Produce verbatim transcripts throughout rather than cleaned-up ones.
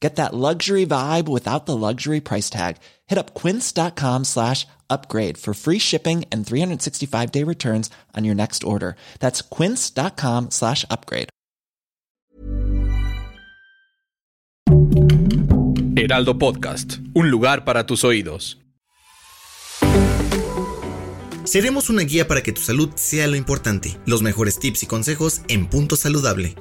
Get that luxury vibe without the luxury price tag. Hit up quince.com slash upgrade for free shipping and three sixty-five day returns on your next order. That's quince.com slash upgrade. Heraldo Podcast, un lugar para tus oídos. Seremos una guía para que tu salud sea lo importante. Los mejores tips y consejos en Punto Saludable.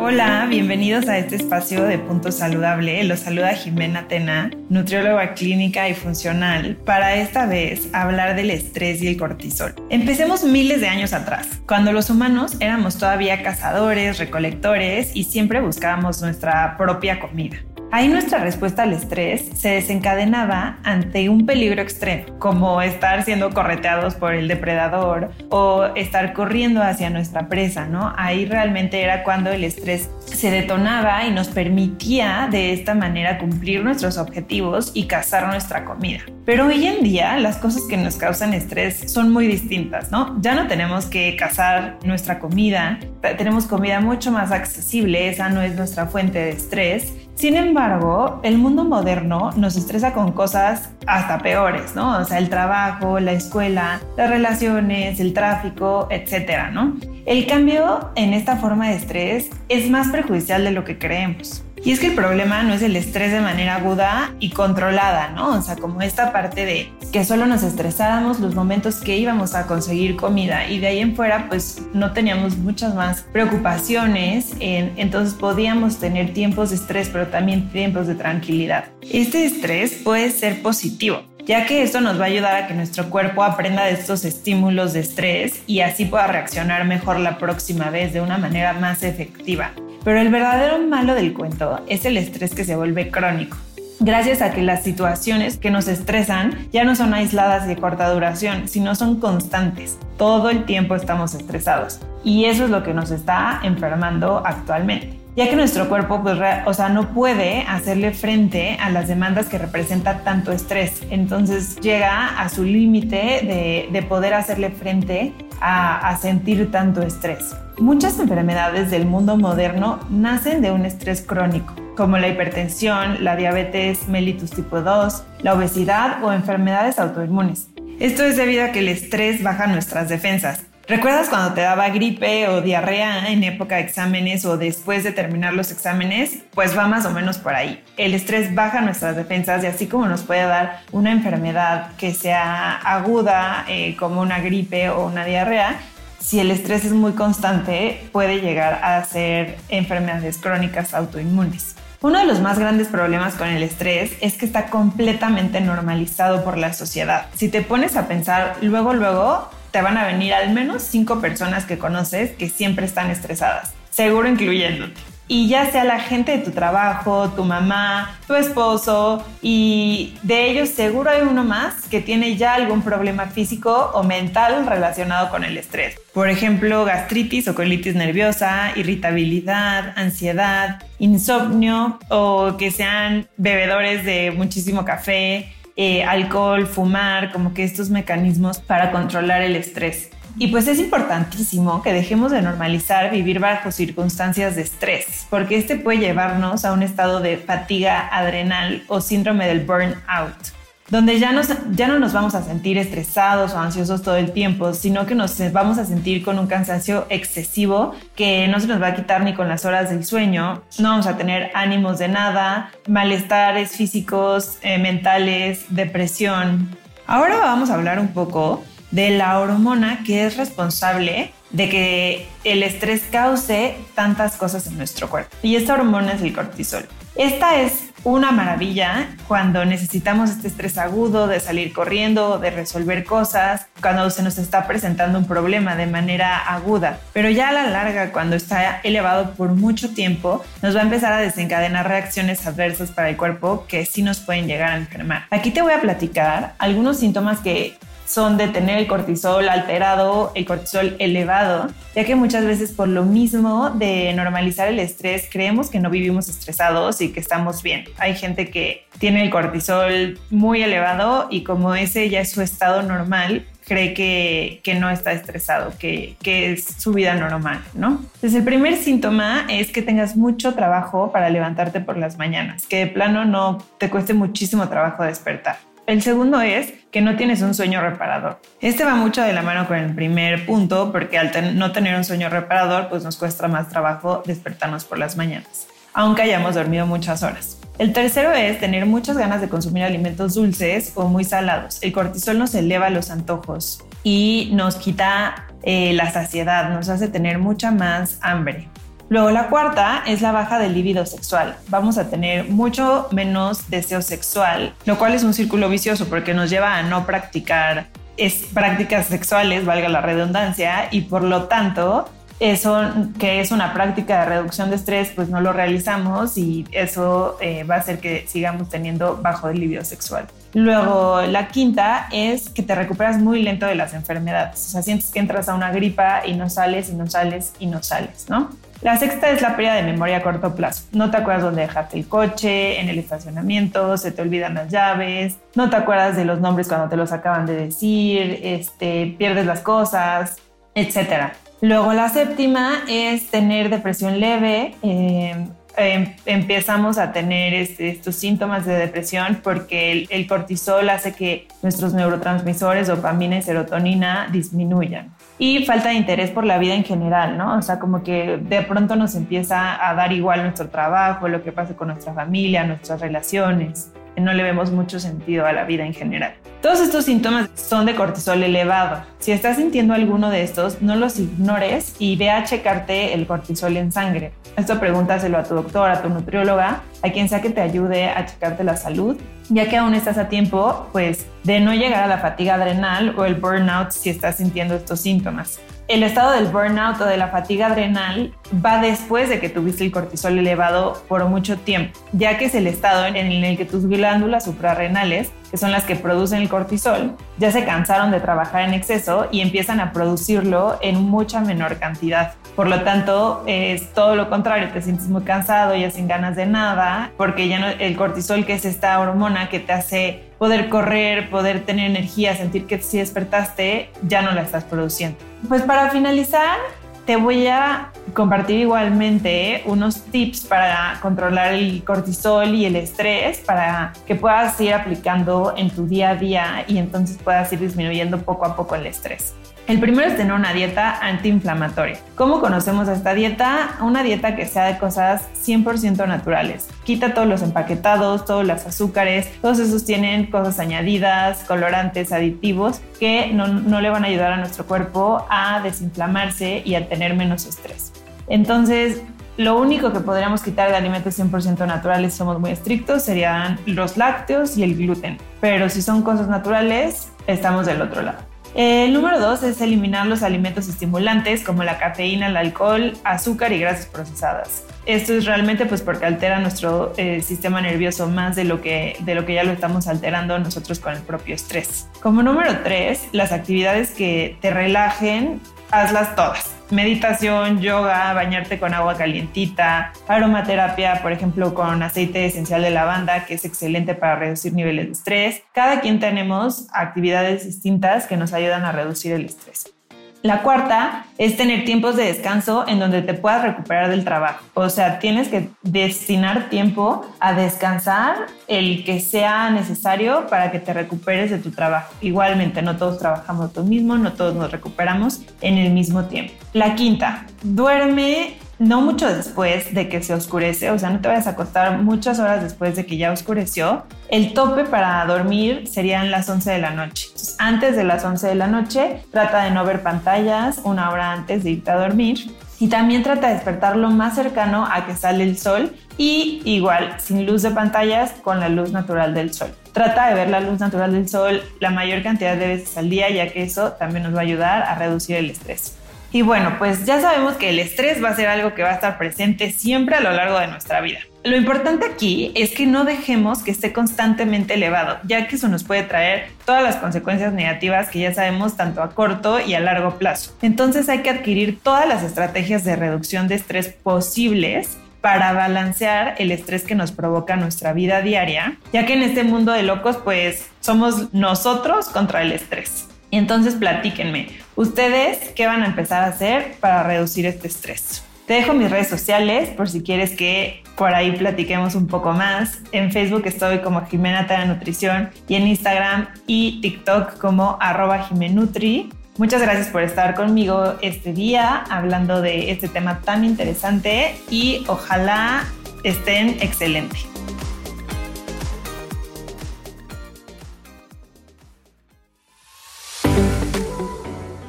Hola, bienvenidos a este espacio de Punto Saludable. Los saluda Jimena Tena, nutrióloga clínica y funcional, para esta vez hablar del estrés y el cortisol. Empecemos miles de años atrás, cuando los humanos éramos todavía cazadores, recolectores y siempre buscábamos nuestra propia comida. Ahí nuestra respuesta al estrés se desencadenaba ante un peligro extremo, como estar siendo correteados por el depredador o estar corriendo hacia nuestra presa, ¿no? Ahí realmente era cuando el estrés se detonaba y nos permitía de esta manera cumplir nuestros objetivos y cazar nuestra comida. Pero hoy en día las cosas que nos causan estrés son muy distintas, ¿no? Ya no tenemos que cazar nuestra comida, tenemos comida mucho más accesible, esa no es nuestra fuente de estrés. Sin embargo, el mundo moderno nos estresa con cosas hasta peores, ¿no? O sea, el trabajo, la escuela, las relaciones, el tráfico, etcétera, ¿no? El cambio en esta forma de estrés es más perjudicial de lo que creemos. Y es que el problema no es el estrés de manera aguda y controlada, ¿no? O sea, como esta parte de que solo nos estresáramos los momentos que íbamos a conseguir comida y de ahí en fuera, pues no teníamos muchas más preocupaciones, eh, entonces podíamos tener tiempos de estrés, pero también tiempos de tranquilidad. Este estrés puede ser positivo, ya que esto nos va a ayudar a que nuestro cuerpo aprenda de estos estímulos de estrés y así pueda reaccionar mejor la próxima vez de una manera más efectiva. Pero el verdadero malo del cuento es el estrés que se vuelve crónico, gracias a que las situaciones que nos estresan ya no son aisladas de corta duración, sino son constantes. Todo el tiempo estamos estresados y eso es lo que nos está enfermando actualmente, ya que nuestro cuerpo pues, o sea, no puede hacerle frente a las demandas que representa tanto estrés. Entonces llega a su límite de, de poder hacerle frente a, a sentir tanto estrés. Muchas enfermedades del mundo moderno nacen de un estrés crónico, como la hipertensión, la diabetes mellitus tipo dos, la obesidad o enfermedades autoinmunes. Esto es debido a que el estrés baja nuestras defensas. ¿Recuerdas cuando te daba gripe o diarrea en época de exámenes o después de terminar los exámenes? Pues va más o menos por ahí. El estrés baja nuestras defensas y así como nos puede dar una enfermedad que sea aguda, eh, como una gripe o una diarrea, si el estrés es muy constante, puede llegar a ser enfermedades crónicas autoinmunes. Uno de los más grandes problemas con el estrés es que está completamente normalizado por la sociedad. Si te pones a pensar, luego, luego te van a venir al menos cinco personas que conoces que siempre están estresadas, seguro incluyéndote. y ya sea la gente de tu trabajo, tu mamá, tu esposo, y de ellos seguro hay uno más que tiene ya algún problema físico o mental relacionado con el estrés. Por ejemplo, gastritis o colitis nerviosa, irritabilidad, ansiedad, insomnio, o que sean bebedores de muchísimo café, eh, alcohol, fumar, como que estos mecanismos para controlar el estrés. Y pues es importantísimo que dejemos de normalizar vivir bajo circunstancias de estrés, porque este puede llevarnos a un estado de fatiga adrenal o síndrome del burnout, donde ya, nos, ya no nos vamos a sentir estresados o ansiosos todo el tiempo, sino que nos vamos a sentir con un cansancio excesivo que no se nos va a quitar ni con las horas del sueño, no vamos a tener ánimos de nada, malestares físicos, eh, mentales, depresión. Ahora vamos a hablar un poco de la hormona que es responsable de que el estrés cause tantas cosas en nuestro cuerpo. Y esta hormona es el cortisol. Esta es una maravilla cuando necesitamos este estrés agudo de salir corriendo, de resolver cosas, cuando se nos está presentando un problema de manera aguda. Pero ya a la larga, cuando está elevado por mucho tiempo, nos va a empezar a desencadenar reacciones adversas para el cuerpo que sí nos pueden llegar a enfermar. Aquí te voy a platicar algunos síntomas que son de tener el cortisol alterado, el cortisol elevado, ya que muchas veces por lo mismo de normalizar el estrés creemos que no vivimos estresados y que estamos bien. Hay gente que tiene el cortisol muy elevado y como ese ya es su estado normal, cree que, que no está estresado, que, que es su vida normal, ¿no? Entonces, el primer síntoma es que tengas mucho trabajo para levantarte por las mañanas, que de plano no te cueste muchísimo trabajo despertar. El segundo es que no tienes un sueño reparador. Este va mucho de la mano con el primer punto, porque al ten- no tener un sueño reparador, pues nos cuesta más trabajo despertarnos por las mañanas, aunque hayamos dormido muchas horas. El tercero es tener muchas ganas de consumir alimentos dulces o muy salados. El cortisol nos eleva los antojos y nos quita eh, la saciedad, nos hace tener mucha más hambre. Luego la cuarta es la baja del libido sexual. Vamos a tener mucho menos deseo sexual, lo cual es un círculo vicioso porque nos lleva a no practicar es, prácticas sexuales, valga la redundancia, y por lo tanto eso que es una práctica de reducción de estrés, pues no lo realizamos y eso eh, va a hacer que sigamos teniendo bajo el libido sexual. Luego, la quinta es que te recuperas muy lento de las enfermedades. O sea, sientes que entras a una gripa y no sales, y no sales, y no sales, ¿no? La sexta es la pérdida de memoria a corto plazo. No te acuerdas dónde dejaste el coche, en el estacionamiento, se te olvidan las llaves, no te acuerdas de los nombres cuando te los acaban de decir, este, pierdes las cosas, etcétera. Luego, la séptima es tener depresión leve. Eh, empezamos a tener este, estos síntomas de depresión porque el, el cortisol hace que nuestros neurotransmisores, dopamina y serotonina, disminuyan. Y falta de interés por la vida en general, ¿no? O sea, como que de pronto nos empieza a dar igual nuestro trabajo, lo que pasa con nuestra familia, nuestras relaciones. No le vemos mucho sentido a la vida en general. Todos estos síntomas son de cortisol elevado. Si estás sintiendo alguno de estos, no los ignores y ve a checarte el cortisol en sangre. Esto pregúntaselo a tu doctor, a tu nutrióloga, a quien sea que te ayude a checarte la salud, ya que aún estás a tiempo, pues, de no llegar a la fatiga adrenal o el burnout si estás sintiendo estos síntomas. El estado del burnout o de la fatiga adrenal va después de que tuviste el cortisol elevado por mucho tiempo, ya que es el estado en el que tus glándulas suprarrenales, que son las que producen el cortisol, ya se cansaron de trabajar en exceso y empiezan a producirlo en mucha menor cantidad. Por lo tanto, es todo lo contrario, te sientes muy cansado, ya sin ganas de nada, porque ya no, el cortisol, que es esta hormona que te hace poder correr, poder tener energía, sentir que si despertaste, ya no la estás produciendo. Pues para finalizar, te voy a compartir igualmente unos tips para controlar el cortisol y el estrés para que puedas ir aplicando en tu día a día y entonces puedas ir disminuyendo poco a poco el estrés. El primero es tener una dieta antiinflamatoria. ¿Cómo conocemos esta dieta? Una dieta que sea de cosas cien por ciento naturales. Quita todos los empaquetados, todos los azúcares, todos esos tienen cosas añadidas, colorantes, aditivos que no, no le van a ayudar a nuestro cuerpo a desinflamarse y a tener menos estrés. Entonces, lo único que podríamos quitar de alimentos cien por ciento naturales, somos muy estrictos, serían los lácteos y el gluten. Pero si son cosas naturales, estamos del otro lado. El número dos es eliminar los alimentos estimulantes como la cafeína, el alcohol, azúcar y grasas procesadas. Esto es realmente pues porque altera nuestro eh, sistema nervioso más de lo, que, de lo que ya lo estamos alterando nosotros con el propio estrés. Como número tres, las actividades que te relajen, hazlas todas. Meditación, yoga, bañarte con agua calientita, aromaterapia, por ejemplo, con aceite esencial de lavanda, que es excelente para reducir niveles de estrés. Cada quien tenemos actividades distintas que nos ayudan a reducir el estrés. La cuarta es tener tiempos de descanso en donde te puedas recuperar del trabajo. O sea, tienes que destinar tiempo a descansar el que sea necesario para que te recuperes de tu trabajo. Igualmente, no todos trabajamos lo mismo, no todos nos recuperamos en el mismo tiempo. La quinta, duerme no mucho después de que se oscurece, o sea, no te vayas a acostar muchas horas después de que ya oscureció. El tope para dormir serían las once de la noche. Entonces, antes de las once de la noche, trata de no ver pantallas una hora antes de irte a dormir. Y también trata de despertar lo más cercano a que sale el sol y igual, sin luz de pantallas, con la luz natural del sol. Trata de ver la luz natural del sol la mayor cantidad de veces al día, ya que eso también nos va a ayudar a reducir el estrés. Y bueno, pues ya sabemos que el estrés va a ser algo que va a estar presente siempre a lo largo de nuestra vida. Lo importante aquí es que no dejemos que esté constantemente elevado, ya que eso nos puede traer todas las consecuencias negativas que ya sabemos tanto a corto y a largo plazo. Entonces hay que adquirir todas las estrategias de reducción de estrés posibles para balancear el estrés que nos provoca nuestra vida diaria, ya que en este mundo de locos, pues somos nosotros contra el estrés. Entonces platíquenme, ¿ustedes qué van a empezar a hacer para reducir este estrés? Te dejo mis redes sociales por si quieres que por ahí platiquemos un poco más. En Facebook estoy como Jimena Tena Nutrición y en Instagram y TikTok como arroba Jimenutri. Muchas gracias por estar conmigo este día hablando de este tema tan interesante y ojalá estén excelentes.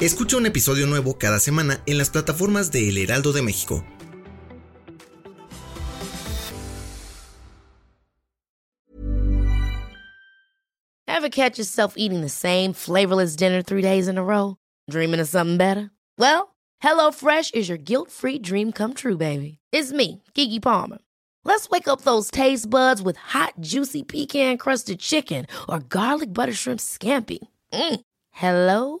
Escucha un episodio nuevo cada semana en las plataformas de El Heraldo de México. Ever catch yourself eating the same flavorless dinner three days in a row? Dreaming of something better? Well, Hello Fresh is your guilt-free dream come true, baby. It's me, Kiki Palmer. Let's wake up those taste buds with hot, juicy pecan-crusted chicken or garlic butter shrimp scampi. Mm. Hello